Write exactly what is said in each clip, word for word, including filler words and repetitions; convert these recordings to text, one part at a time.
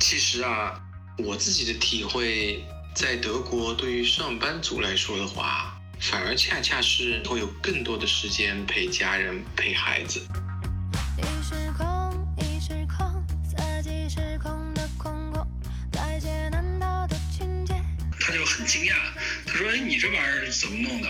其实啊，我自己的体会，在德国对于上班族来说的话，反而恰恰是会有更多的时间陪家人、陪孩子。他就很惊讶，他说：“哎，你这玩意儿怎么弄的？”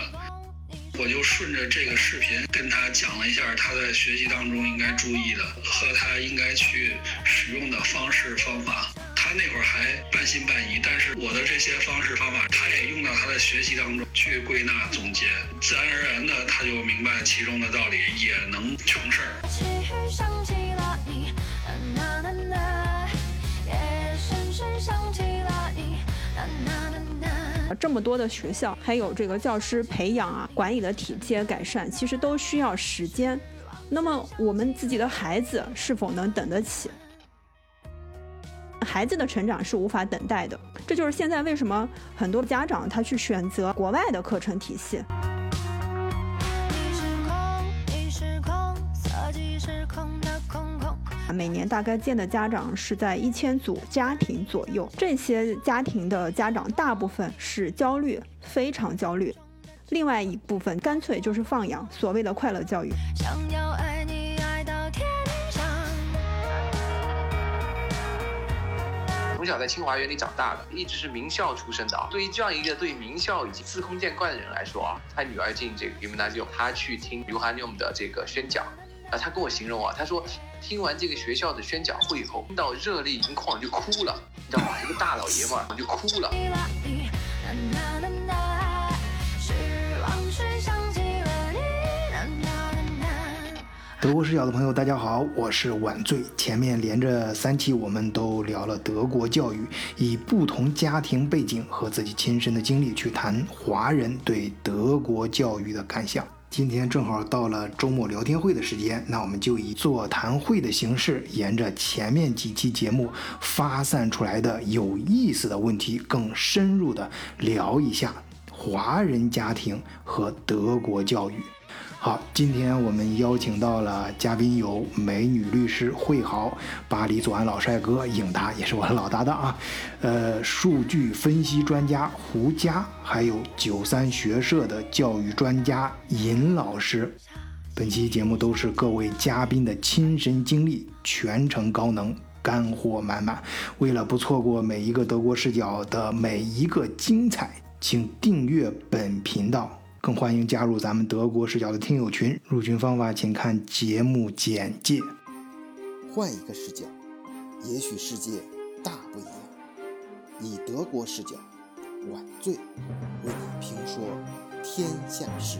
我就顺着这个视频跟他讲了一下他在学习当中应该注意的和他应该去使用的方式方法。他那会儿还半信半疑，但是我的这些方式方法他也用到他的学习当中去归纳总结，自然而然的他就明白其中的道理，也能成事儿。这么多的学校，还有这个教师培养啊、管理的体系改善，其实都需要时间。那么我们自己的孩子是否能等得起？孩子的成长是无法等待的，这就是现在为什么很多家长他去选择国外的课程体系。每年大概见的家长是在一千组家庭左右，这些家庭的家长大部分是焦虑，非常焦虑，另外一部分干脆就是放养，所谓的快乐教育。想要爱你爱到天上。从小在清华园里长大的，一直是名校出身的啊。对于这样一个对名校以及司空见惯的人来说啊，他女儿进这个 Gymnasium， 他去听 Winterhood 的这个宣讲。啊，他跟我形容啊，他说听完这个学校的宣讲会以后，听到热泪盈眶就哭了，你知道吗？一个大老爷们儿就哭了。德国视角的朋友，大家好，我是晚醉。前面连着三期我们都聊了德国教育，以不同家庭背景和自己亲身的经历去谈华人对德国教育的感想。今天正好到了周末聊天会的时间，那我们就以座谈会的形式，沿着前面几期节目发散出来的有意思的问题，更深入的聊一下华人家庭和德国教育。好，今天我们邀请到了嘉宾有美女律师慧豪，巴黎左岸老帅哥颖达，也是我的老搭档啊，呃，数据分析专家胡佳，还有九三学社的教育专家尹老师。本期节目都是各位嘉宾的亲身经历，全程高能，干货满满。为了不错过每一个德国视角的每一个精彩，请订阅本频道。更欢迎加入咱们德国视角的听友群，入群方法请看节目简介。换一个视角，也许世界大不一样。以德国视角，晚醉为你评说天下事。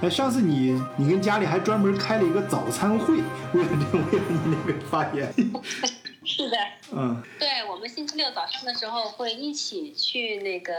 哎，上次你你跟家里还专门开了一个早餐会，为了这为了你那个发言。是的，嗯，对，我们星期六早上的时候会一起去那个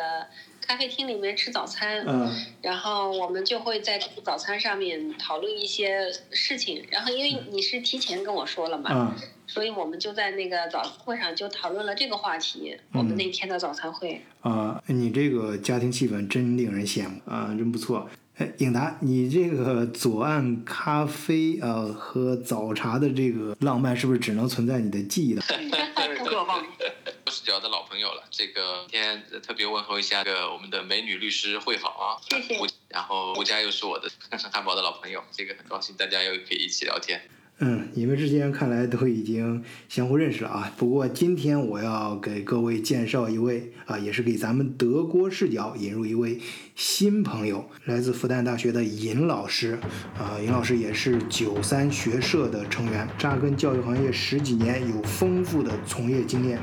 咖啡厅里面吃早餐，嗯，然后我们就会在这个早餐上面讨论一些事情，然后因为你是提前跟我说了嘛，嗯，所以我们就在那个早餐会上就讨论了这个话题，嗯，我们那天的早餐会啊，呃，你这个家庭气氛真令人羡慕啊，呃，真不错。哎，颖达，你这个左岸咖啡啊，呃、和早茶的这个浪漫，是不是只能存在你的记忆的？我是角的老朋友了，这个今天特别问候一下个我们的美女律师慧好啊，谢谢。然后吴家又是我的汉堡的老朋友，这个很高兴大家又可以一起聊天。嗯，你们之间看来都已经相互认识了啊。不过今天我要给各位介绍一位啊，也是给咱们德国视角引入一位新朋友，来自复旦大学的尹老师啊。尹老师也是九三学社的成员，扎根教育行业十几年，有丰富的从业经验。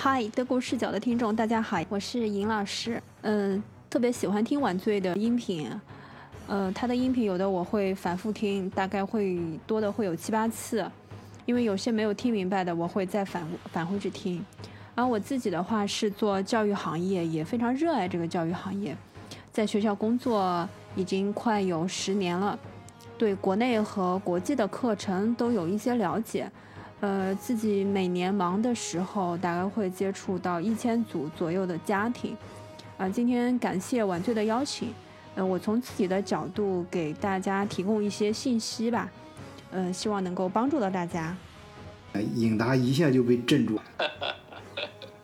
嗨，德国视角的听众大家好，我是尹老师。嗯，特别喜欢听晚醉的音频。呃，他的音频有的我会反复听，大概会多的会有七八次，因为有些没有听明白的，我会再反返回去听。而我自己的话是做教育行业，也非常热爱这个教育行业，在学校工作已经快有十年了，对国内和国际的课程都有一些了解。呃，自己每年忙的时候，大概会接触到一千组左右的家庭。啊，呃，今天感谢晚醉的邀请。呃，我从自己的角度给大家提供一些信息吧。嗯、呃，希望能够帮助到大家。颖达一下就被镇住了。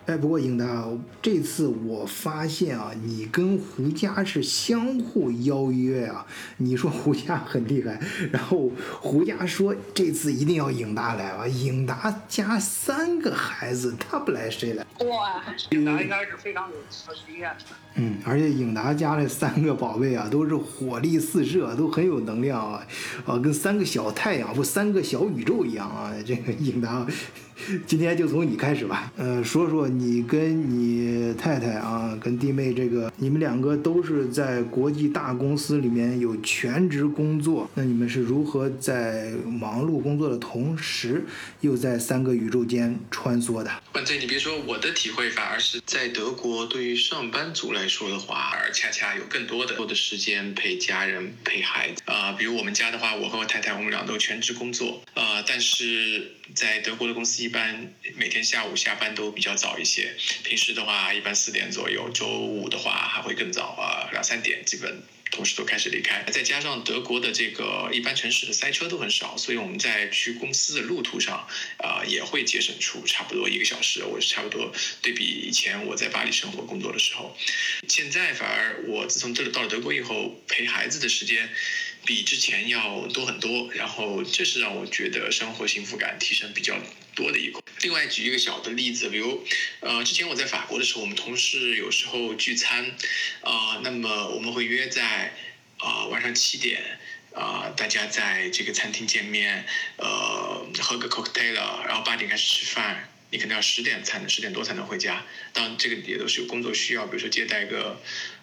哎，不过颖达，这次我发现啊，你跟胡佳是相互邀约啊。你说胡佳很厉害，然后胡佳说这次一定要颖达来啊。颖达家三个孩子，他不来谁来？哇，颖达应该是非常有经验的。嗯，而且颖达家这三个宝贝啊，都是火力四射，都很有能量啊，啊，跟三个小太阳不三个小宇宙一样啊。这个颖达。今天就从你开始吧，呃，说说你跟你太太啊，跟弟妹这个，你们两个都是在国际大公司里面有全职工作，那你们是如何在忙碌工作的同时，又在三个宇宙间穿梭的？万岁，你别说，我的体会反而是在德国，对于上班族来说的话，而恰恰有更多的多的时间陪家人、陪孩子啊、呃。比如我们家的话，我和我太太，我们俩都全职工作啊、呃，但是在德国的公司。一般每天下午下班都比较早一些，平时的话一般四点左右，周五的话还会更早啊，两三点基本同事都开始离开。再加上德国的这个一般城市的塞车都很少，所以我们在去公司的路途上啊、呃、也会节省出差不多一个小时。我是差不多对比以前我在巴黎生活工作的时候，现在反而我自从到了德国以后，陪孩子的时间比之前要多很多，然后这是让我觉得生活幸福感提升比较多的一块。另外举一个小的例子，比如呃，之前我在法国的时候，我们同事有时候聚餐啊、呃，那么我们会约在啊、呃、晚上七点。啊、呃，大家在这个餐厅见面，呃，喝个 cocktail， 然后八点开始吃饭，你可能要十点才能，十点多才能回家。当然，这个也都是有工作需要，比如说接待一个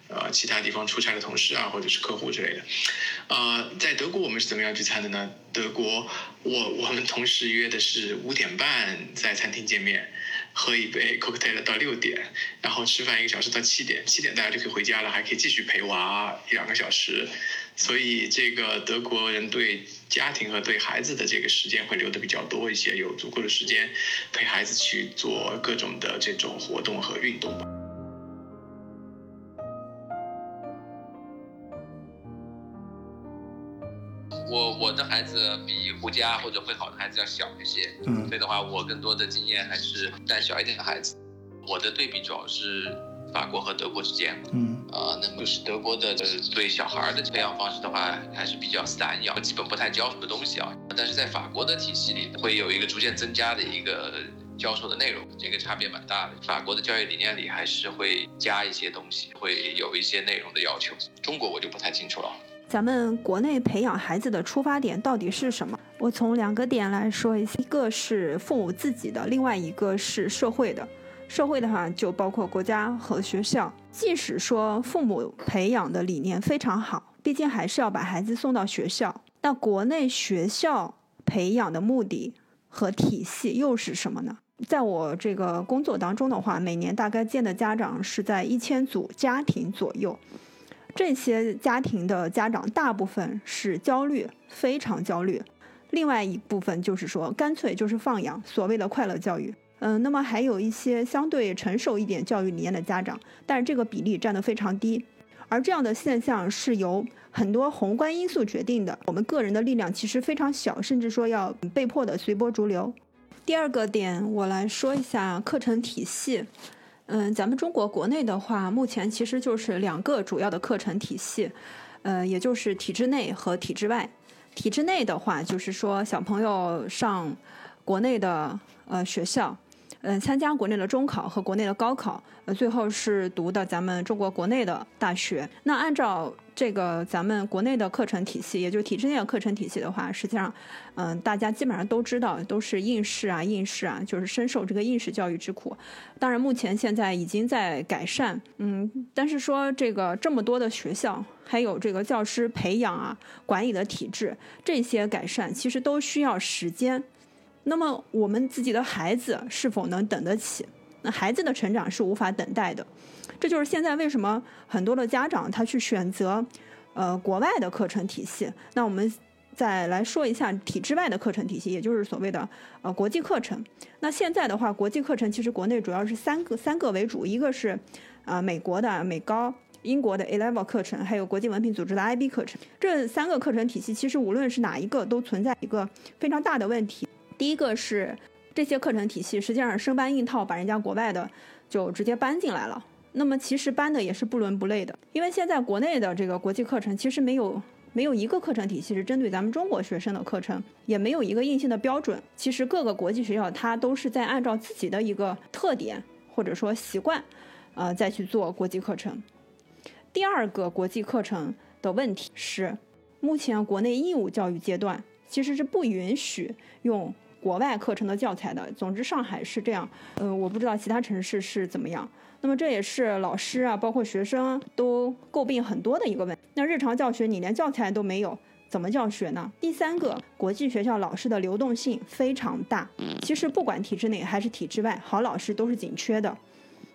呃其他地方出差的同事啊，或者是客户之类的。呃，在德国我们是怎么样聚餐的呢？德国，我我们同事约的是五点半在餐厅见面。喝一杯 cocktail 到六点，然后吃饭一个小时到七点，七点大家就可以回家了，还可以继续陪娃一两个小时。所以这个德国人对家庭和对孩子的这个时间会留的比较多一些，有足够的时间陪孩子去做各种的这种活动和运动吧。我我的孩子比胡佳或者会好的孩子要小一些，嗯，所以的话，我更多的经验还是带小一点的孩子。我的对比主要是法国和德国之间，嗯，呃，那么就是德国的对小孩的培养方式的话，还是比较散养，基本不太教什么东西啊。但是在法国的体系里，会有一个逐渐增加的一个教授的内容，这个差别蛮大的。法国的教育理念里还是会加一些东西，会有一些内容的要求。中国我就不太清楚了。咱们国内培养孩子的出发点到底是什么？我从两个点来说一下，一个是父母自己的，另外一个是社会的。社会的话就包括国家和学校。即使说父母培养的理念非常好，毕竟还是要把孩子送到学校。那国内学校培养的目的和体系又是什么呢？在我这个工作当中的话，每年大概见的家长是在一千组家庭左右。这些家庭的家长大部分是焦虑，非常焦虑。另外一部分就是说干脆就是放养，所谓的快乐教育。嗯，那么还有一些相对成熟一点教育理念的家长，但是这个比例占得非常低。而这样的现象是由很多宏观因素决定的，我们个人的力量其实非常小，甚至说要被迫的随波逐流。第二个点，我来说一下课程体系。嗯，咱们中国国内的话，目前其实就是两个主要的课程体系，呃，也就是体制内和体制外。体制内的话，就是说小朋友上国内的呃学校，嗯、呃，参加国内的中考和国内的高考，呃，最后是读的咱们中国国内的大学。那按照这个咱们国内的课程体系，也就是体制内的课程体系的话，实际上，嗯、呃，大家基本上都知道，都是应试啊，应试啊，就是深受这个应试教育之苦。当然，目前现在已经在改善，嗯，但是说这个这么多的学校，还有这个教师培养啊、管理的体制，这些改善其实都需要时间。那么我们自己的孩子是否能等得起？那孩子的成长是无法等待的，这就是现在为什么很多的家长他去选择呃国外的课程体系。那我们再来说一下体制外的课程体系，也就是所谓的呃国际课程。那现在的话，国际课程其实国内主要是三个三个为主，一个是啊、呃、美国的美高，英国的 A-level 课程，还有国际文凭组织的 I B 课程。这三个课程体系其实无论是哪一个都存在一个非常大的问题。第一个是这些课程体系实际上生搬硬套，把人家国外的就直接搬进来了，那么其实搬的也是不伦不类的。因为现在国内的这个国际课程其实没有没有一个课程体系是针对咱们中国学生的课程，也没有一个硬性的标准。其实各个国际学校它都是在按照自己的一个特点或者说习惯呃，再去做国际课程。第二个国际课程的问题是，目前国内义务教育阶段其实是不允许用国外课程的教材的。总之上海是这样，呃，我不知道其他城市是怎么样。那么这也是老师啊包括学生都诟病很多的一个问题。那日常教学你连教材都没有，怎么教学呢？第三个，国际学校老师的流动性非常大，其实不管体制内还是体制外，好老师都是紧缺的。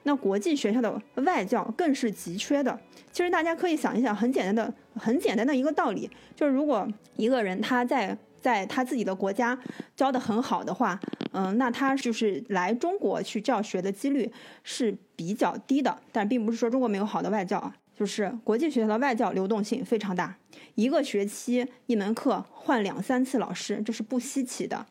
那国际学校的外教更是急缺的。其实大家可以想一想，很简单的很简单的一个道理，就是如果一个人他在在他自己的国家教得很好的话，嗯，那他就是来中国去教学的几率是比较低的。但并不是说中国没有好的外教啊，就是国际学校的外教流动性非常大，一个学期一门课换两三次老师，这是不稀奇的。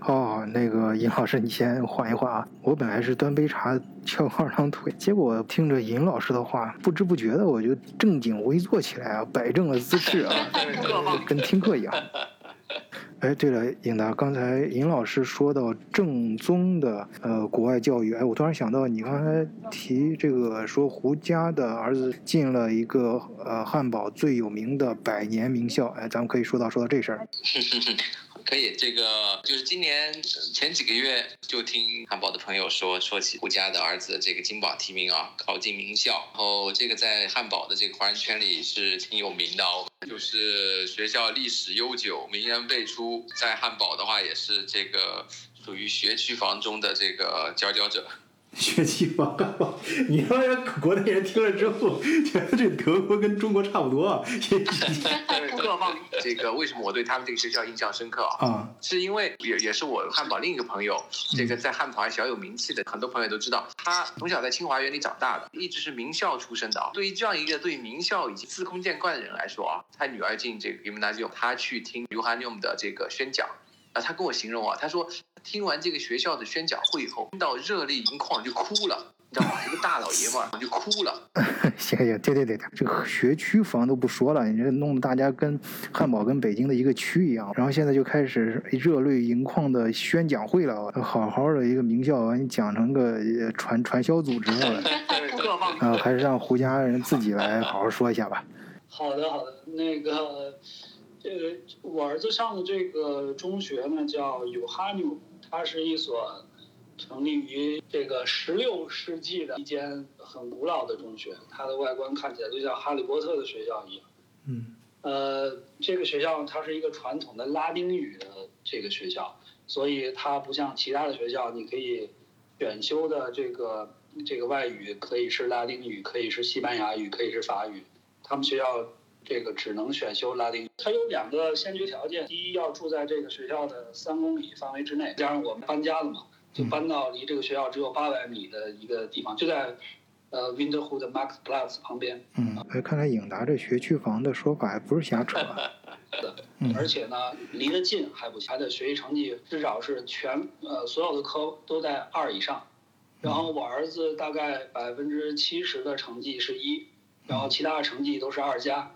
哦，那个尹老师你先缓一缓啊，我本来是端杯茶翘二郎腿，结果听着尹老师的话，不知不觉的我就正襟危坐起来啊，摆正了姿势啊，跟听课一样。哎，对了，尹达，刚才尹老师说到正宗的呃国外教育，哎，我突然想到你刚才提这个说胡佳的儿子进了一个呃汉堡最有名的百年名校，哎，咱们可以说到说到这事儿。可以，这个就是今年前几个月就听汉堡的朋友说说起胡佳的儿子这个金榜题名啊，考进名校，然后这个在汉堡的这个华人圈里是挺有名的，就是学校历史悠久，名人辈出，在汉堡的话也是这个属于学区房中的这个佼佼者。学区房，你要让国内人听了之后觉得这德国跟中国差不多啊。这个为什么我对他们这个学校印象深刻啊？嗯、是因为也也是我汉堡另一个朋友，这个在汉堡还小有名气的，很多朋友都知道，他从小在清华园里长大的，一直是名校出身的啊。对于这样一个对名校已经司空见惯的人来说啊，他女儿进这个 Gymnasium， 他去听 Johanium 的这个宣讲。啊，他跟我形容啊，他说听完这个学校的宣讲会以后，听到热泪盈眶就哭了，你知道吗？一个大老爷们儿就哭了。行行，对对对对，这个学区房都不说了，你这弄得大家跟汉堡跟北京的一个区一样，然后现在就开始热泪盈眶的宣讲会了，好好的一个名校，你讲成个传传销组织了。啊，还是让胡家人自己来好好说一下吧。好的，好的，那个。这个我儿子上的这个中学呢叫 Johanium， 它是一所成立于这个十六世纪的一间很古老的中学，它的外观看起来就像哈利波特的学校一样。嗯，呃，这个学校它是一个传统的拉丁语的这个学校，所以它不像其他的学校，你可以选修的这个这个外语可以是拉丁语，可以是西班牙语，可以是法语，他们学校这个只能选修拉丁语。它有两个先决条件，第一要住在这个学校的三公里范围之内，加上我们搬家了嘛，就搬到离这个学校只有八百米的一个地方，就在呃 Winterhood Max Plus 旁边。嗯，哎，看来颖达这学区房的说法还不是瞎扯啊。嗯，而且呢，离得近还不行，他的学习成绩至少是全呃所有的科都在二以上，然后我儿子大概百分之七十的成绩是一，然后其他的成绩都是二加。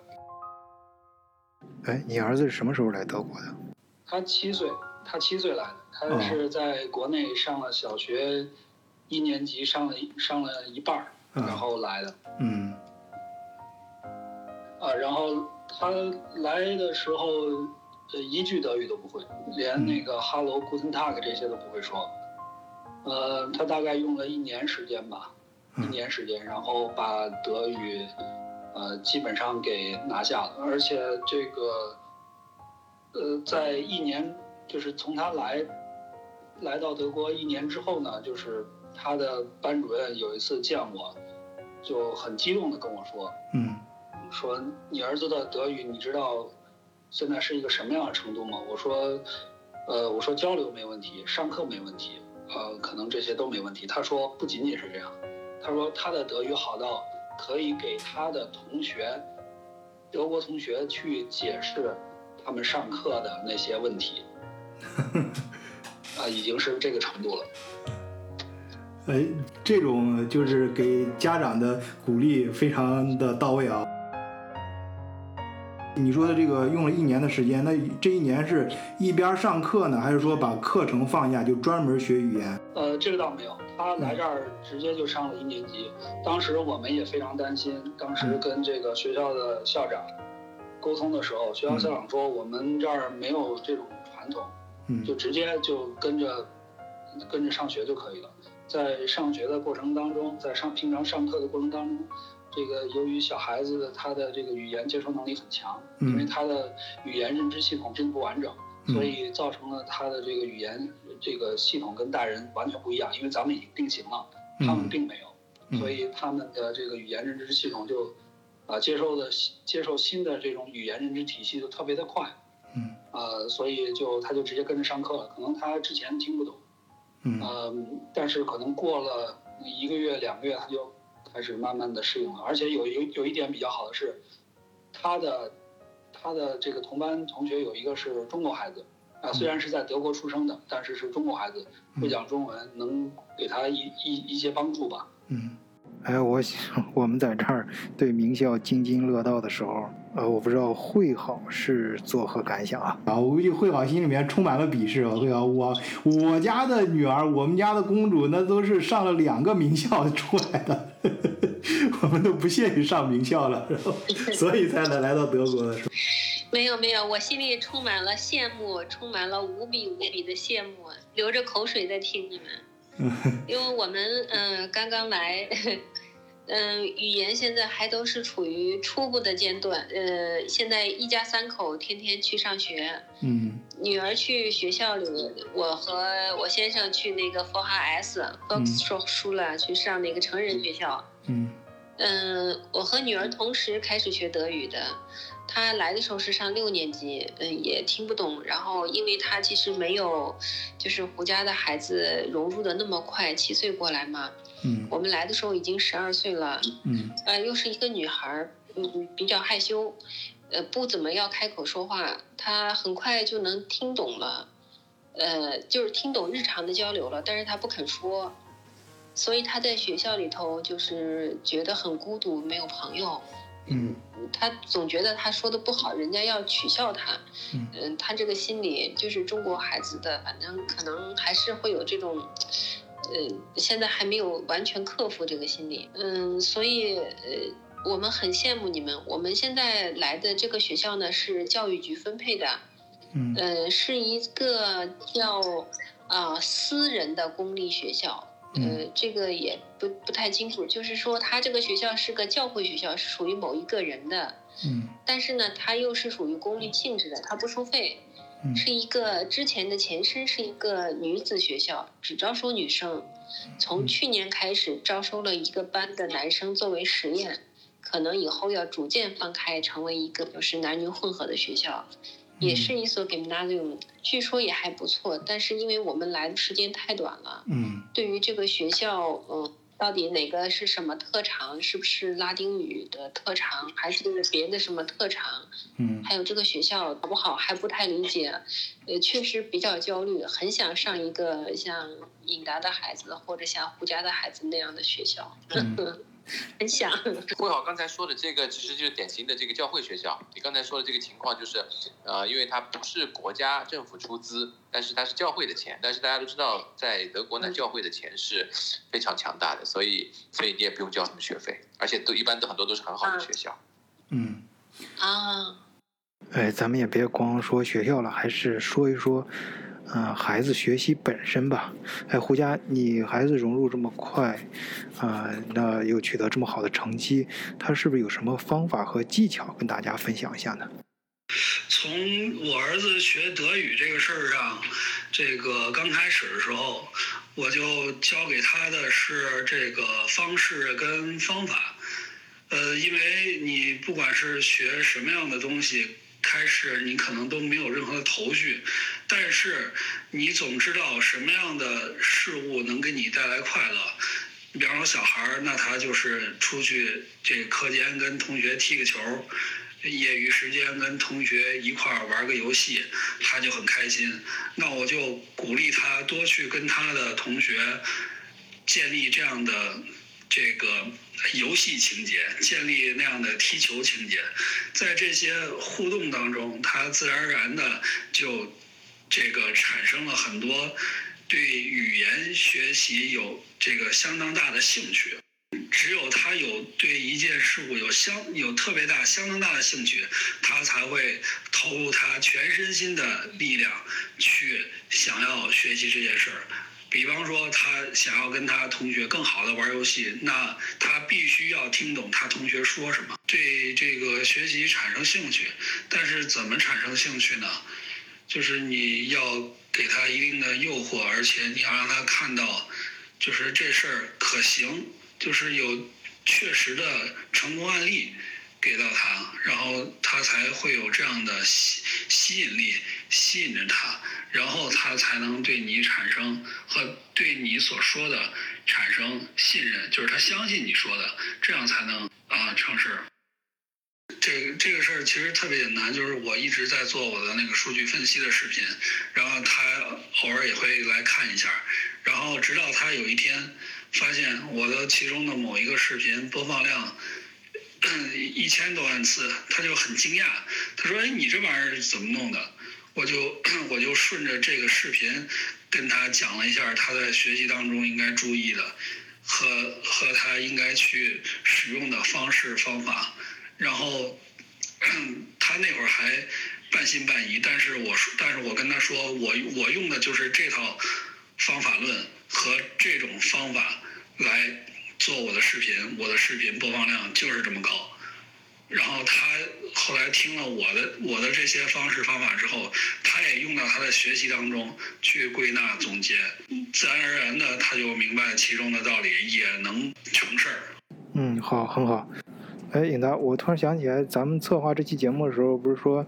哎，你儿子是什么时候来德国的？他七岁，他七岁来的。他是在国内上了小学一年级，上了上了一半、嗯、然后来的。嗯。啊，然后他来的时候，呃，一句德语都不会，连那个 "hello", "guten Tag" 这些都不会说。呃，他大概用了一年时间吧，一年时间，然后把德语。呃，基本上给拿下了，而且这个，呃，在一年，就是从他来，来到德国一年之后呢，就是他的班主任有一次见我，就很激动的跟我说，嗯，说你儿子的德语，你知道现在是一个什么样的程度吗？我说，呃，我说交流没问题，上课没问题，呃，可能这些都没问题。他说不仅仅是这样，他说他的德语好到。可以给他的同学，德国同学去解释他们上课的那些问题啊，已经是这个程度了。呃，这种就是给家长的鼓励非常的到位啊。你说的这个用了一年的时间，那这一年是一边上课呢，还是说把课程放下就专门学语言？呃，这个倒没有，他来这儿直接就上了一年级。当时我们也非常担心，当时跟这个学校的校长沟通的时候，学校校长说我们这儿没有这种传统，嗯，就直接就跟着跟着上学就可以了。在上学的过程当中，在上平常上课的过程当中。这个由于小孩子的他的这个语言接收能力很强，因为他的语言认知系统并不完整，所以造成了他的这个语言这个系统跟大人完全不一样，因为咱们已经定型了，他们并没有，所以他们的这个语言认知系统就啊、呃、接受的接受新的这种语言认知体系就特别的快，嗯、呃、所以就他就直接跟着上课了，可能他之前听不懂，嗯、呃、但是可能过了一个月两个月他就开始慢慢的适应了，而且有有有一点比较好的是，他的他的这个同班同学有一个是中国孩子，啊，虽然是在德国出生的，但是是中国孩子，会讲中文，能给他一一一些帮助吧。嗯，哎，我想我们在这儿对名校津津乐道的时候，呃，我不知道会好是作何感想啊？啊，我估计会好心里面充满了鄙视啊！会好，我我家的女儿，我们家的公主，那都是上了两个名校出来的。我们都不屑于上名校了，所以才能来到德国的。没有没有，我心里充满了羡慕，充满了无比无比的羡慕，流着口水在听你们。因为我们嗯、呃、刚刚来，嗯、呃、语言现在还都是处于初步的阶段。呃，现在一家三口天天去上学，嗯，女儿去学校里，我和我先生去那个 F O H S 去上那个成人学校，嗯。嗯，我和女儿同时开始学德语的，她来的时候是上六年级，嗯，也听不懂。然后，因为她其实没有，就是胡家的孩子融入的那么快，七岁过来嘛，嗯，我们来的时候已经十二岁了，嗯，呃，又是一个女孩，嗯，比较害羞，呃，不怎么要开口说话，她很快就能听懂了，呃，就是听懂日常的交流了，但是她不肯说。所以他在学校里头就是觉得很孤独，没有朋友。嗯，他总觉得他说的不好，人家要取笑他。嗯、呃，他这个心理就是中国孩子的，反正可能还是会有这种，呃，现在还没有完全克服这个心理。嗯，所以呃，我们很羡慕你们。我们现在来的这个学校呢是教育局分配的，嗯，呃，是一个叫啊、呃、私人的公立学校。呃，这个也不不太清楚，就是说他这个学校是个教会学校，是属于某一个人的，嗯，但是呢，它又是属于公立性质的，它不收费，嗯，是一个之前的前身是一个女子学校，只招收女生，从去年开始招收了一个班的男生作为实验，可能以后要逐渐放开，成为一个就是男女混合的学校。也是一所 Gymnasium， 据说也还不错，但是因为我们来的时间太短了，嗯，对于这个学校，嗯，到底哪个是什么特长，是不是拉丁语的特长，还是别的什么特长，嗯，还有这个学校好不好还不太理解，呃，确实比较焦虑，很想上一个像尹达的孩子或者像胡家的孩子那样的学校。嗯很想会好刚才说的这个其实就是典型的这个教会学校，你刚才说的这个情况就是呃，因为它不是国家政府出资，但是它是教会的钱，但是大家都知道在德国呢教会的钱是非常强大的，所以所以你也不用交什么学费，而且都一般都很多都是很好的学校。嗯啊，哎，咱们也别光说学校了，还是说一说嗯、呃，孩子学习本身吧。哎，胡佳，你孩子融入这么快，啊、呃，那又取得这么好的成绩，他是不是有什么方法和技巧跟大家分享一下呢？从我儿子学德语这个事儿上，这个刚开始的时候，我就教给他的是这个方式跟方法。呃，因为你不管是学什么样的东西。开始你可能都没有任何的头绪，但是你总知道什么样的事物能给你带来快乐，你比方说小孩那他就是出去这课间跟同学踢个球，业余时间跟同学一块儿玩个游戏，他就很开心。那我就鼓励他多去跟他的同学建立这样的这个游戏情节，建立那样的踢球情节，在这些互动当中，他自然而然的就这个产生了很多对语言学习有这个相当大的兴趣。只有他有对一件事物有相有特别大相当大的兴趣，他才会投入他全身心的力量去想要学习这件事儿。比方说他想要跟他同学更好的玩游戏，那他必须要听懂他同学说什么，对这个学习产生兴趣。但是怎么产生兴趣呢？就是你要给他一定的诱惑，而且你要让他看到就是这事儿可行，就是有确实的成功案例给到他，然后他才会有这样的吸吸引力吸引着他，然后他才能对你产生和对你所说的产生信任，就是他相信你说的，这样才能啊成事。这个这个事儿其实特别简单，就是我一直在做我的那个数据分析的视频，然后他偶尔也会来看一下，然后直到他有一天发现我的其中的某一个视频播放量一千多万次，他就很惊讶，他说：“哎，你这玩意儿怎么弄的？”我就我就顺着这个视频跟他讲了一下他在学习当中应该注意的和和他应该去使用的方式方法，然后他那会儿还半信半疑，但是我但是我跟他说，我我用的就是这套方法论和这种方法来做我的视频，我的视频播放量就是这么高。然后他后来听了我的我的这些方式方法之后，他也用到他的学习当中去归纳总结，自然而然的他就明白其中的道理，也能成事儿。嗯，好，很好。哎，尹达，我突然想起来，咱们策划这期节目的时候，不是说，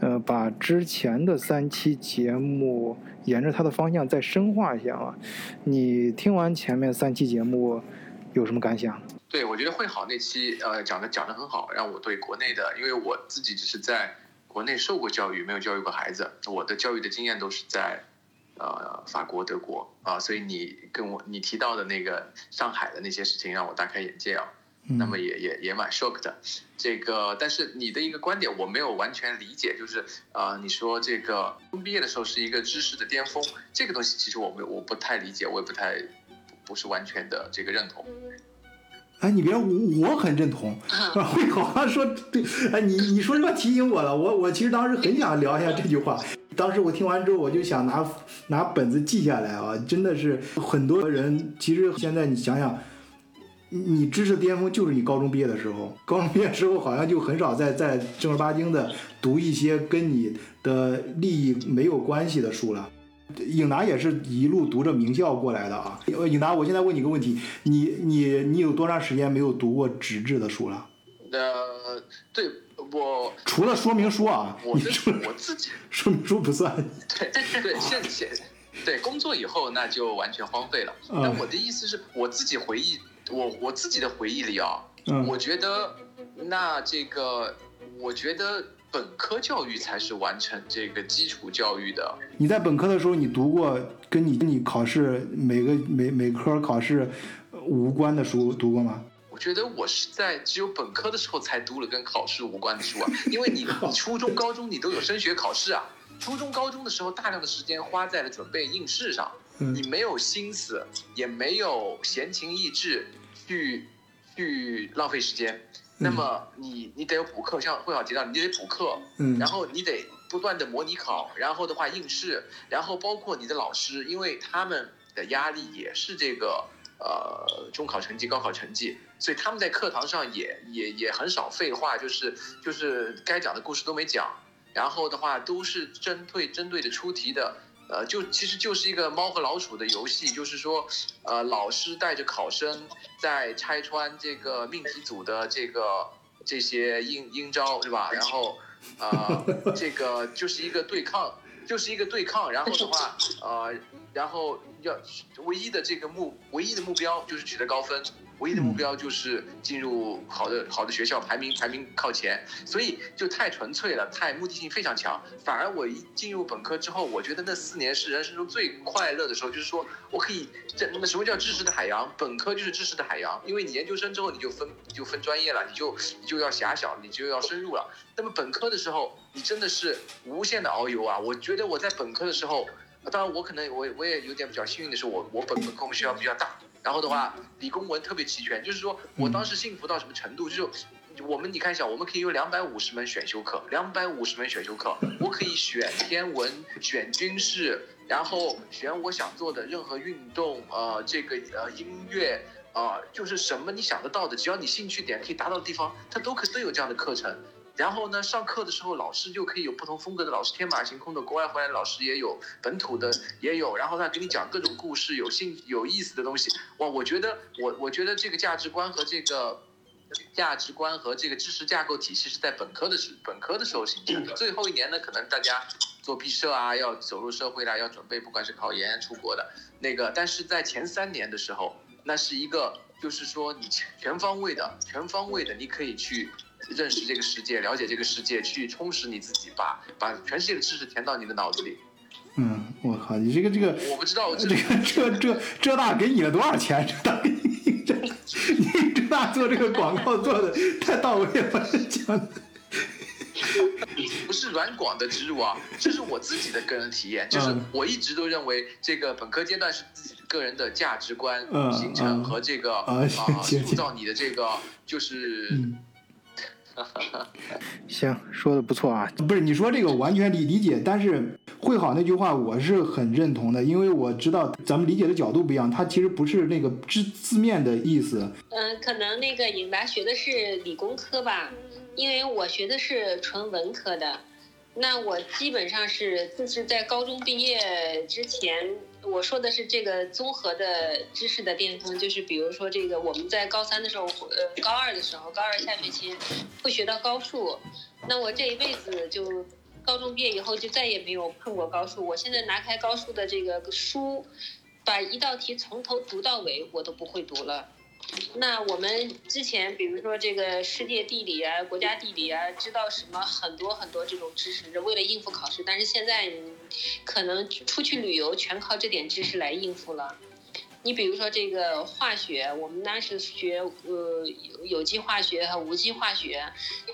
呃，把之前的三期节目沿着它的方向再深化一下啊？你听完前面三期节目有什么感想？对，我觉得会好那期，呃，讲的讲的很好，让我对国内的，因为我自己只是在国内受过教育，没有教育过孩子，我的教育的经验都是在，呃，法国、德国啊、呃，所以你跟我你提到的那个上海的那些事情，让我大开眼界啊。那么也也也蛮 shock 的，这个但是你的一个观点我没有完全理解，就是呃你说这个毕业的时候是一个知识的巅峰，这个东西其实我我不太理解，我也不太不是完全的这个认同。哎，你别，我很认同。会好像说对，哎，你你说这么提醒我了，我我其实当时很想聊一下这句话。当时我听完之后，我就想拿拿本子记下来啊，真的是很多人其实现在你想想。你知识巅峰就是你高中毕业的时候，高中毕业的时候好像就很少再再正儿八经的读一些跟你的利益没有关系的书了。颖达也是一路读着名校过来的啊。颖达，我现在问你个问题，你你你有多长时间没有读过纸质的书了？呃，对，我除了说明书啊，我我自己说明书不算。对对，现现对工作以后那就完全荒废了。但我的意思是，我自己回忆。我我自己的回忆里啊、嗯，我觉得那这个，我觉得本科教育才是完成这个基础教育的。你在本科的时候，你读过跟你跟你考试每个每每科考试无关的书读过吗？我觉得我是在只有本科的时候才读了跟考试无关的书啊，因为你你初中、高中你都有升学考试啊，初中、高中的时候大量的时间花在了准备应试上。你没有心思，也没有闲情逸致去去浪费时间，那么你你得有补课，像会好提到，你得补课，然后你得不断的模拟考，然后的话应试，然后包括你的老师，因为他们的压力也是这个呃中考成绩、高考成绩，所以他们在课堂上也也也很少废话，就是就是该讲的故事都没讲，然后的话都是针对针对着出题的。呃，就其实就是一个猫和老鼠的游戏，就是说，呃，老师带着考生在拆穿这个命题组的这个这些阴阴招，对吧？然后，呃，这个就是一个对抗，就是一个对抗。然后的话，呃，然后要唯一的这个目唯一的目标就是取得高分，唯一的目标就是进入好的好的学校，排名排名靠前，所以就太纯粹了，太目的性非常强。反而我一进入本科之后，我觉得那四年是人生中最快乐的时候，就是说我可以，这那什么叫知识的海洋？本科就是知识的海洋，因为你研究生之后你就分你就分专业了，你就你就要狭小，你就要深入了。那么本科的时候，你真的是无限的遨游啊！我觉得我在本科的时候，当然我可能我我也有点比较幸运的是我，我我本科我们学校比较大。然后的话，理工文特别齐全，就是说我当时幸福到什么程度？就是我们你看一下，我们可以有两百五十门选修课，两百五十门选修课，我可以选天文、选军事，然后选我想做的任何运动，呃，这个呃音乐，啊、呃，就是什么你想得到的，只要你兴趣点可以达到的地方，它都可都有这样的课程。然后呢，上课的时候老师就可以有不同风格的老师，天马行空的，国外回来的老师也有，本土的也有。然后他给你讲各种故事，有兴有意思的东西。哇，我觉得我我觉得这个价值观和这个价值观和这个知识架构体系是在本科的时本科的时候形成的。最后一年呢，可能大家做毕设啊，要走入社会啦、啊，要准备不管是考研、出国的那个。但是在前三年的时候，那是一个就是说你全方位的、全方位的，你可以去。认识这个世界，了解这个世界，去充实你自己吧，把全世界的知识填到你的脑子里。嗯，我靠，你这个这个，我不知道这个这这浙大给你了多少钱？浙大给你这，你浙大做这个广告做的太到位了，讲的。不是软广的植入啊，这是我自己的个人体验，就是我一直都认为这个本科阶段是自己个人的价值观形成和这个啊塑造你的这个就是。嗯行，说的不错啊。不是你说这个完全理理解，但是会好那句话我是很认同的，因为我知道咱们理解的角度不一样，它其实不是那个字字面的意思。嗯，可能那个颖达学的是理工科吧，因为我学的是纯文科的。那我基本上是就是在高中毕业之前，我说的是这个综合的知识的变通，就是比如说这个我们在高三的时候，呃，高二的时候，高二下学期会学到高数。那我这一辈子就高中毕业以后就再也没有碰过高数。我现在拿开高数的这个书，把一道题从头读到尾，我都不会读了。那我们之前比如说这个世界地理啊、国家地理啊，知道什么很多很多这种知识，为了应付考试。但是现在你可能出去旅游，全靠这点知识来应付了。你比如说这个化学，我们当时学呃有机化学和无机化学，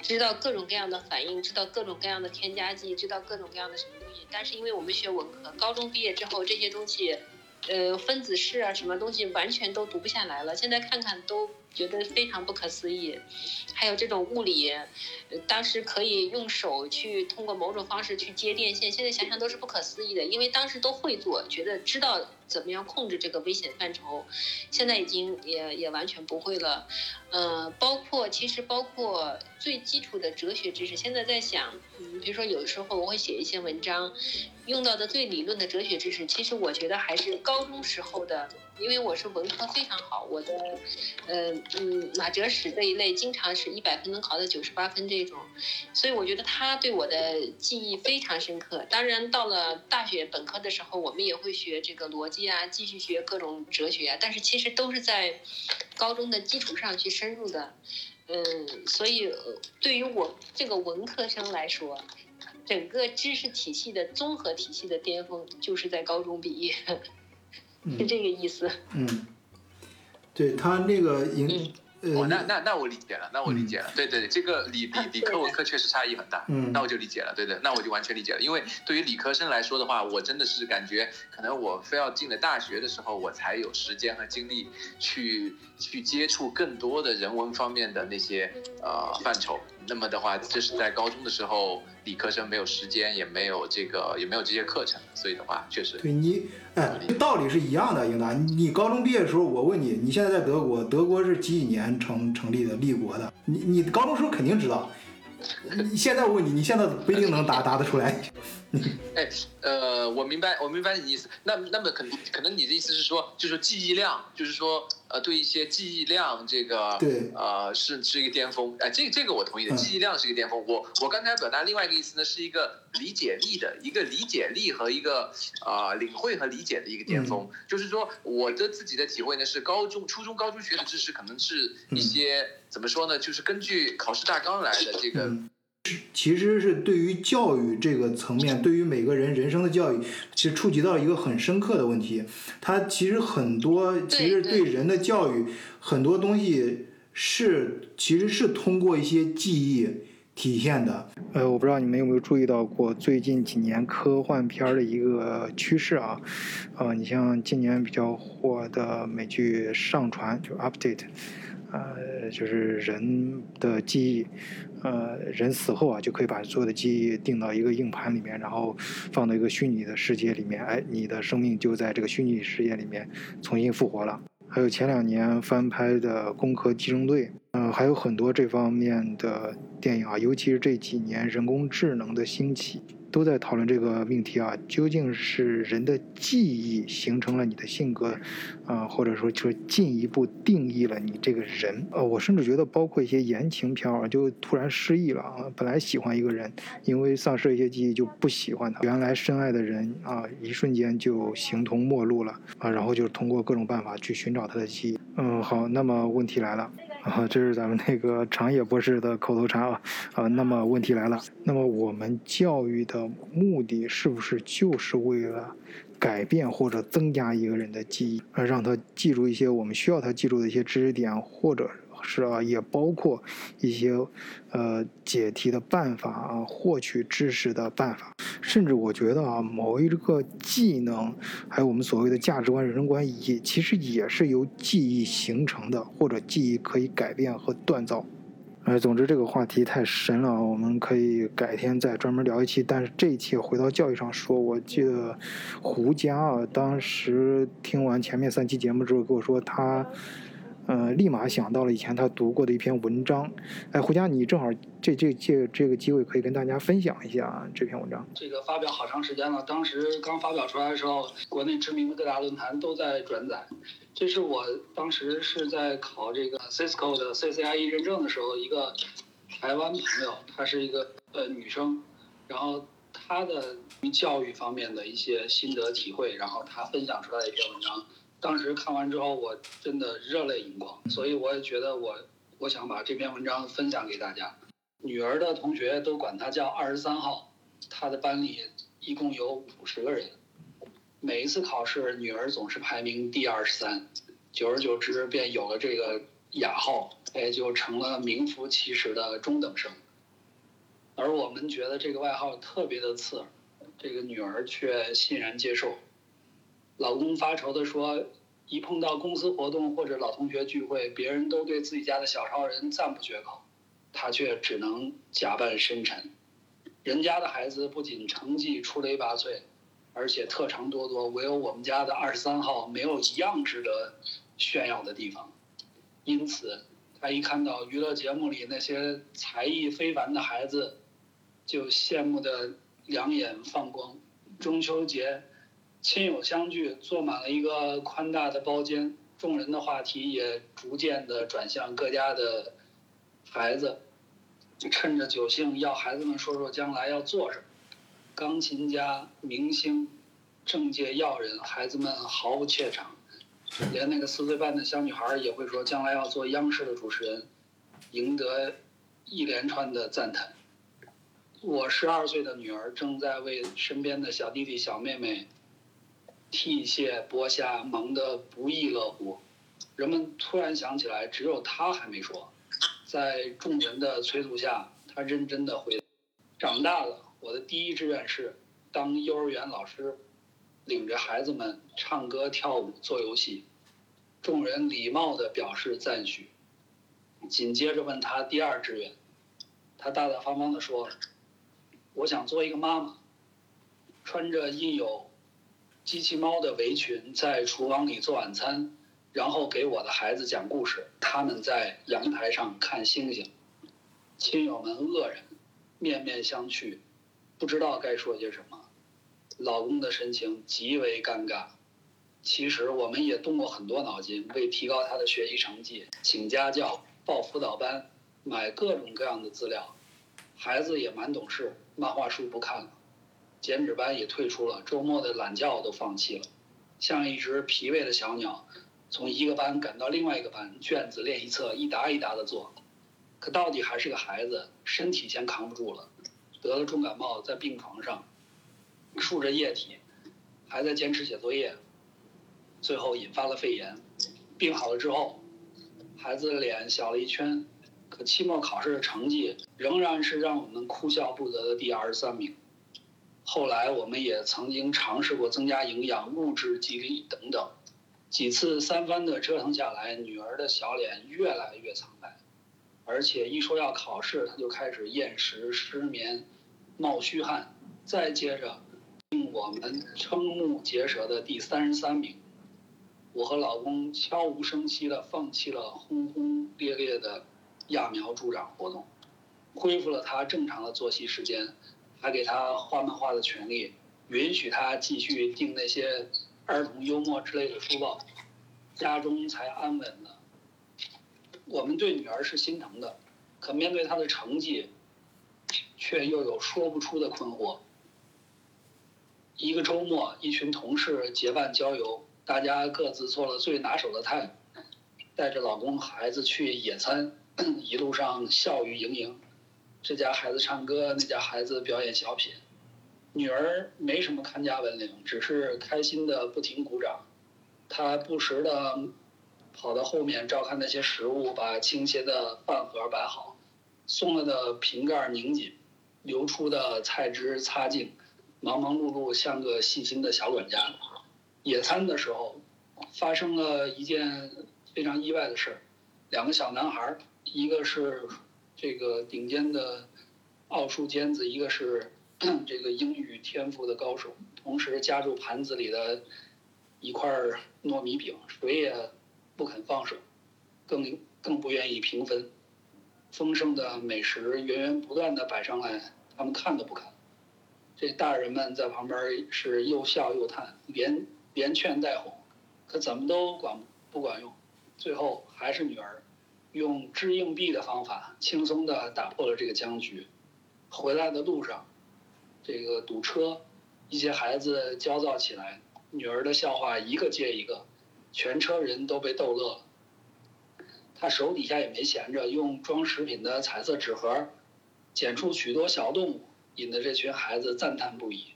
知道各种各样的反应，知道各种各样的添加剂，知道各种各样的什么东西。但是因为我们学文科，高中毕业之后这些东西。呃，分子式啊，什么东西完全都读不下来了。现在看看都觉得非常不可思议。还有这种物理，呃、当时可以用手去通过某种方式去接电线，现在想想都是不可思议的。因为当时都会做，觉得知道怎么样控制这个危险范畴，现在已经也也完全不会了。呃，包括其实包括最基础的哲学知识，现在在想，嗯，比如说有时候我会写一些文章。用到的最理论的哲学知识，其实我觉得还是高中时候的，因为我是文科非常好，我的，呃嗯马哲史这一类经常是一百分能考到九十八分这种，所以我觉得他对我的记忆非常深刻。当然到了大学本科的时候，我们也会学这个逻辑啊，继续学各种哲学啊，但是其实都是在高中的基础上去深入的，嗯，所以对于我这个文科生来说。整个知识体系的综合体系的巅峰就是在高中毕业，是这个意思。嗯，嗯对他那个影、嗯，哦，那那那我理解了，那我理解了。嗯、对对对，这个理理理科文科确实差异很大。嗯，那我就理解了。对对，那我就完全理解了。因为对于理科生来说的话，我真的是感觉，可能我非要进了大学的时候，我才有时间和精力去去接触更多的人文方面的那些呃范畴。那么的话，这是在高中的时候。理科生没有时间，也没有这个，也没有这些课程，所以的话，确实对你，哎，道理是一样的，英达。你高中毕业的时候，我问你，你现在在德国，德国是几几年成成立的，立国的？你你高中时候肯定知道。现在我问你，你现在不一定能答答得出来。哎，呃，我明白，我明白你的意思。那那么可能可能你的意思是说，就是记忆量，就是说，呃，对一些记忆量这个，对，呃，是是一个巅峰。哎、呃，这个、这个我同意的，记忆量是一个巅峰。嗯、我我刚才表达另外一个意思呢，是一个理解力的一个理解力和一个呃领会和理解的一个巅峰。嗯、就是说，我的自己的体会呢是，高中、初中、高中学的知识可能是一些、嗯、怎么说呢，就是根据考试大纲来的这个。嗯，其实是对于教育这个层面，对于每个人人生的教育，其实触及到一个很深刻的问题。它其实很多，其实对人的教育很多东西是其实是通过一些记忆体现的。呃，我不知道你们有没有注意到过最近几年科幻片的一个趋势啊，呃，你像今年比较火的美剧《上传》就 Update， 呃，就是人的记忆。呃，人死后啊，就可以把所有的记忆定到一个硬盘里面，然后放到一个虚拟的世界里面。哎，你的生命就在这个虚拟世界里面重新复活了。还有前两年翻拍的《攻壳机动队》，嗯、呃，还有很多这方面的电影啊，尤其是这几年人工智能的兴起，都在讨论这个命题啊，究竟是人的记忆形成了你的性格，啊、呃，或者说就是进一步定义了你这个人。呃，我甚至觉得包括一些言情片啊，就突然失忆了啊，本来喜欢一个人，因为丧失一些记忆就不喜欢他，原来深爱的人啊，一瞬间就形同陌路了啊，然后就是通过各种办法去寻找他的记忆。嗯，好，那么问题来了。啊，这是咱们那个长野博士的口头禅啊。啊，那么问题来了，那么我们教育的目的是不是就是为了改变或者增加一个人的记忆，而让他记住一些我们需要他记住的一些知识点，或者是啊，也包括一些呃解题的办法啊，获取知识的办法。甚至我觉得啊，某一个技能，还有我们所谓的价值观、人生观，也其实也是由记忆形成的，或者记忆可以改变和锻造。呃，总之这个话题太深了，我们可以改天再专门聊一期。但是这一期回到教育上说，我记得胡佳啊，当时听完前面三期节目之后跟我说他。呃，立马想到了以前他读过的一篇文章。哎，胡佳，你正好这这这这个机会可以跟大家分享一下这篇文章。这个发表好长时间了，当时刚发表出来的时候，国内知名的各大论坛都在转载。这是我当时是在考这个 Cisco 的 C C I E 认证的时候，一个台湾朋友，她是一个呃女生，然后她的教育方面的一些心得体会，然后她分享出来的一篇文章。当时看完之后，我真的热泪盈眶，所以我也觉得我我想把这篇文章分享给大家。女儿的同学都管她叫二十三号，她的班里一共有五十个人，每一次考试女儿总是排名第二十三，久而久之便有了这个雅号，也就成了名副其实的中等生。而我们觉得这个外号特别的刺耳，这个女儿却欣然接受。老公发愁地说，一碰到公司活动或者老同学聚会，别人都对自己家的小超人赞不绝口，他却只能假扮深沉。人家的孩子不仅成绩出类拔萃，而且特长多多，唯有我们家的二十三号没有一样值得炫耀的地方。因此他一看到娱乐节目里那些才艺非凡的孩子，就羡慕得两眼放光。中秋节亲友相聚，坐满了一个宽大的包间，众人的话题也逐渐的转向各家的孩子，趁着酒兴要孩子们说说将来要做什么。钢琴家、明星、政界要人，孩子们毫不怯场，连那个四岁半的小女孩也会说将来要做央视的主持人，赢得一连串的赞叹。我十二岁的女儿正在为身边的小弟弟小妹妹剔蟹剥虾忙得不亦乐乎，人们突然想起来，只有他还没说。在众人的催促下，他认真地回答：“长大了，我的第一志愿是当幼儿园老师，领着孩子们唱歌、跳舞、做游戏。”众人礼貌地表示赞许。紧接着问他第二志愿，他大大方方地说：“我想做一个妈妈，穿着印有。”机器猫的围裙在厨房里做晚餐，然后给我的孩子讲故事，他们在阳台上看星星。亲友们愕然，面面相觑，不知道该说些什么。老公的申请极为尴尬。其实我们也动过很多脑筋，为提高他的学习成绩，请家教、报辅导班、买各种各样的资料。孩子也蛮懂事，漫画书不看了，剪纸班也退出了，周末的懒觉都放弃了，像一只疲惫的小鸟，从一个班赶到另外一个班，卷子练习册一沓一沓的做。可到底还是个孩子，身体先扛不住了，得了重感冒，在病床上输着液体，还在坚持写作业，最后引发了肺炎。病好了之后，孩子的脸小了一圈，可期末考试的成绩仍然是让我们哭笑不得的第二十三名。后来我们也曾经尝试过增加营养、物质激励等等，几次三番的折腾下来，女儿的小脸越来越苍白，而且一说要考试，她就开始厌食、失眠、冒虚汗，再接着令我们瞠目结舌的第三十三名。我和老公悄无声息地放弃了轰轰烈烈的揠苗助长活动，恢复了她正常的作息时间，还给他画漫画的权利，允许他继续订那些儿童幽默之类的书报，家中才安稳了。我们对女儿是心疼的，可面对她的成绩，却又有说不出的困惑。一个周末，一群同事结伴郊游，大家各自做了最拿手的菜，带着老公孩子去野餐，一路上笑语盈盈。这家孩子唱歌，那家孩子表演小品，女儿没什么看家本领，只是开心的不停鼓掌。她不时的跑到后面照看那些食物，把倾斜的饭盒摆好，松了的瓶盖拧紧，流出的菜汁擦净，忙忙碌碌像个细心的小管家。野餐的时候发生了一件非常意外的事，两个小男孩，一个是这个顶尖的奥数尖子，一个是这个英语天赋的高手，同时夹住盘子里的一块糯米饼，谁也不肯放手，更更不愿意平分。丰盛的美食源源不断的摆上来，他们看都不看。这大人们在旁边是又笑又叹，连连劝带哄，可怎么都管不管用。最后还是女儿用掷硬币的方法轻松地打破了这个僵局。回来的路上，这个堵车，一些孩子焦躁起来，女儿的笑话一个接一个，全车人都被逗乐了。她手底下也没闲着，用装食品的彩色纸盒剪出许多小动物，引得这群孩子赞叹不已。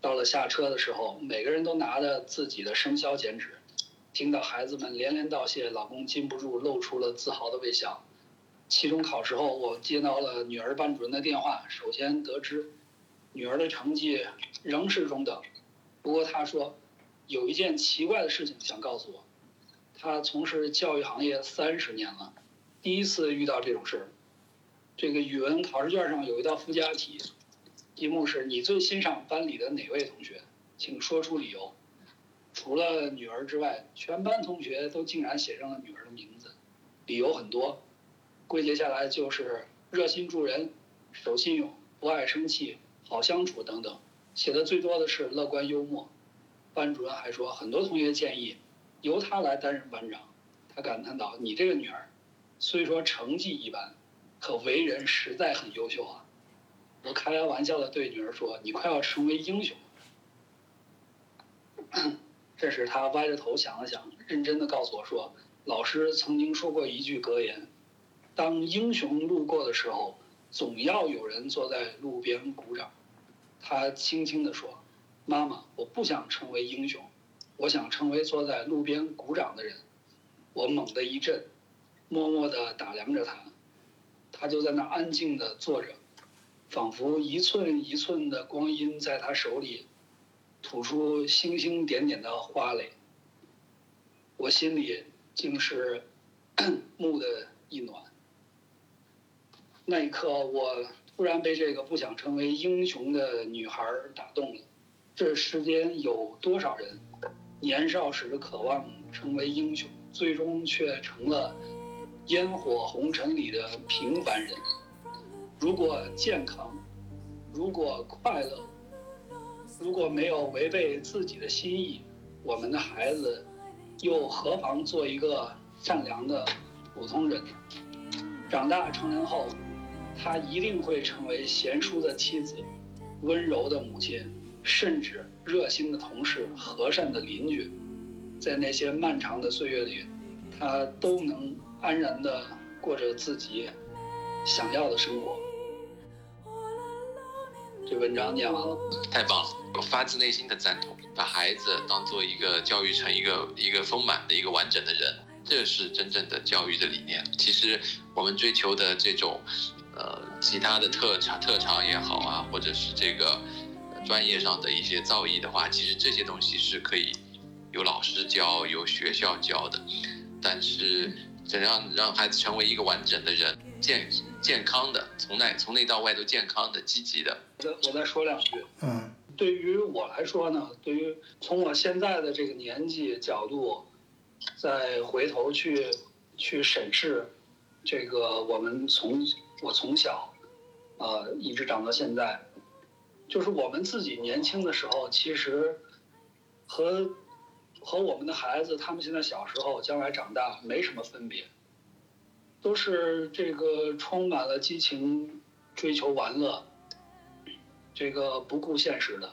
到了下车的时候，每个人都拿着自己的生肖剪纸，听到孩子们连连道谢，老公禁不住露出了自豪的微笑。期中考试后，我接到了女儿班主任的电话，首先得知女儿的成绩仍是中等，不过她说有一件奇怪的事情想告诉我，她从事教育行业三十年了，第一次遇到这种事。这个语文考试卷上有一道附加题，题目是你最欣赏班里的哪位同学，请说出理由。除了女儿之外，全班同学都竟然写上了女儿的名字，理由很多，归结下来就是热心助人、守信用、不爱生气、好相处等等，写的最多的是乐观幽默。班主任还说，很多同学建议由他来担任班长。他感叹道，你这个女儿虽说成绩一般，可为人实在很优秀啊。我开玩笑的对女儿说，你快要成为英雄。这时他歪着头想了想，认真地告诉我说，老师曾经说过一句格言，当英雄路过的时候，总要有人坐在路边鼓掌。他轻轻地说，妈妈，我不想成为英雄，我想成为坐在路边鼓掌的人。我猛地一震，默默地打量着他，他就在那安静地坐着，仿佛一寸一寸的光阴在他手里吐出星星点点的花蕾。我心里竟是蓦地一暖。那一刻，我突然被这个不想成为英雄的女孩打动了。这世间有多少人年少时渴望成为英雄，最终却成了烟火红尘里的平凡人。如果健康，如果快乐，如果没有违背自己的心意，我们的孩子又何妨做一个善良的普通人？长大成人后，他一定会成为贤淑的妻子、温柔的母亲，甚至热心的同事、和善的邻居。在那些漫长的岁月里，他都能安然地过着自己想要的生活。这文章念完了，太棒了！我发自内心的赞同，把孩子当做一个教育成一个一个丰满的一个完整的人，这是真正的教育的理念。其实我们追求的这种，呃，其他的特长特长也好啊，或者是这个专业上的一些造诣的话，其实这些东西是可以有老师教、有学校教的，但是怎样让孩子成为一个完整的人，健健康的，从内从内到外都健康的、积极的。我再说两句。嗯，对于我来说呢，对于从我现在的这个年纪角度，再回头去去审视这个我们从我从小啊、呃、一直长到现在，就是我们自己年轻的时候，其实和和我们的孩子他们现在小时候将来长大没什么分别，都是这个充满了激情，追求玩乐，这个不顾现实的，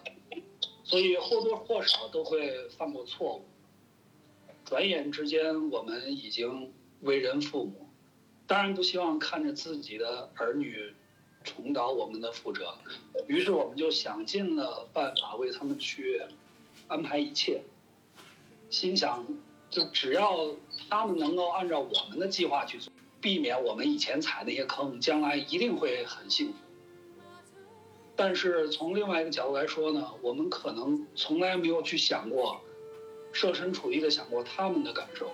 所以或多或少都会犯过错误。转眼之间我们已经为人父母，当然不希望看着自己的儿女重蹈我们的覆辙，于是我们就想尽了办法为他们去安排一切，心想就只要他们能够按照我们的计划去做，避免我们以前踩那些坑，将来一定会很幸福。但是从另外一个角度来说呢，我们可能从来没有去想过，设身处地的想过他们的感受，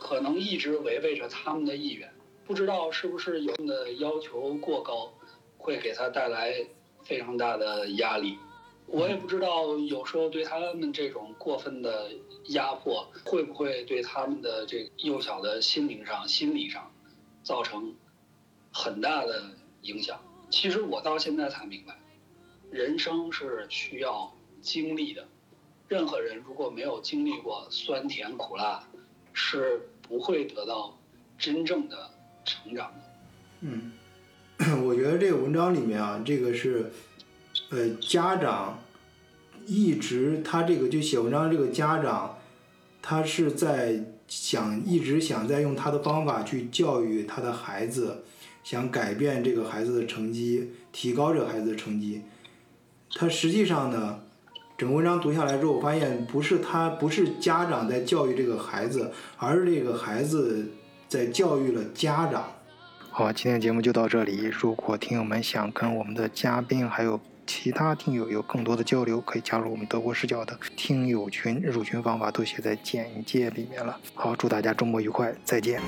可能一直违背着他们的意愿，不知道是不是有人的要求过高，会给他带来非常大的压力。我也不知道有时候对他们这种过分的压迫，会不会对他们的这个幼小的心灵上、心理上造成很大的影响。其实我到现在才明白，人生是需要经历的。任何人如果没有经历过酸甜苦辣，是不会得到真正的成长的。嗯，我觉得这个文章里面啊，这个是，呃，家长一直他这个就写文章这个家长，他是在想一直想在用他的方法去教育他的孩子。想改变这个孩子的成绩，提高这个孩子的成绩，他实际上呢，整个文章读下来之后，我发现不是他，不是家长在教育这个孩子，而是这个孩子在教育了家长。好，今天的节目就到这里。如果听友们想跟我们的嘉宾还有其他听友有更多的交流，可以加入我们德国视角的听友群，入群方法都写在简介里面了。好，祝大家周末愉快，再见。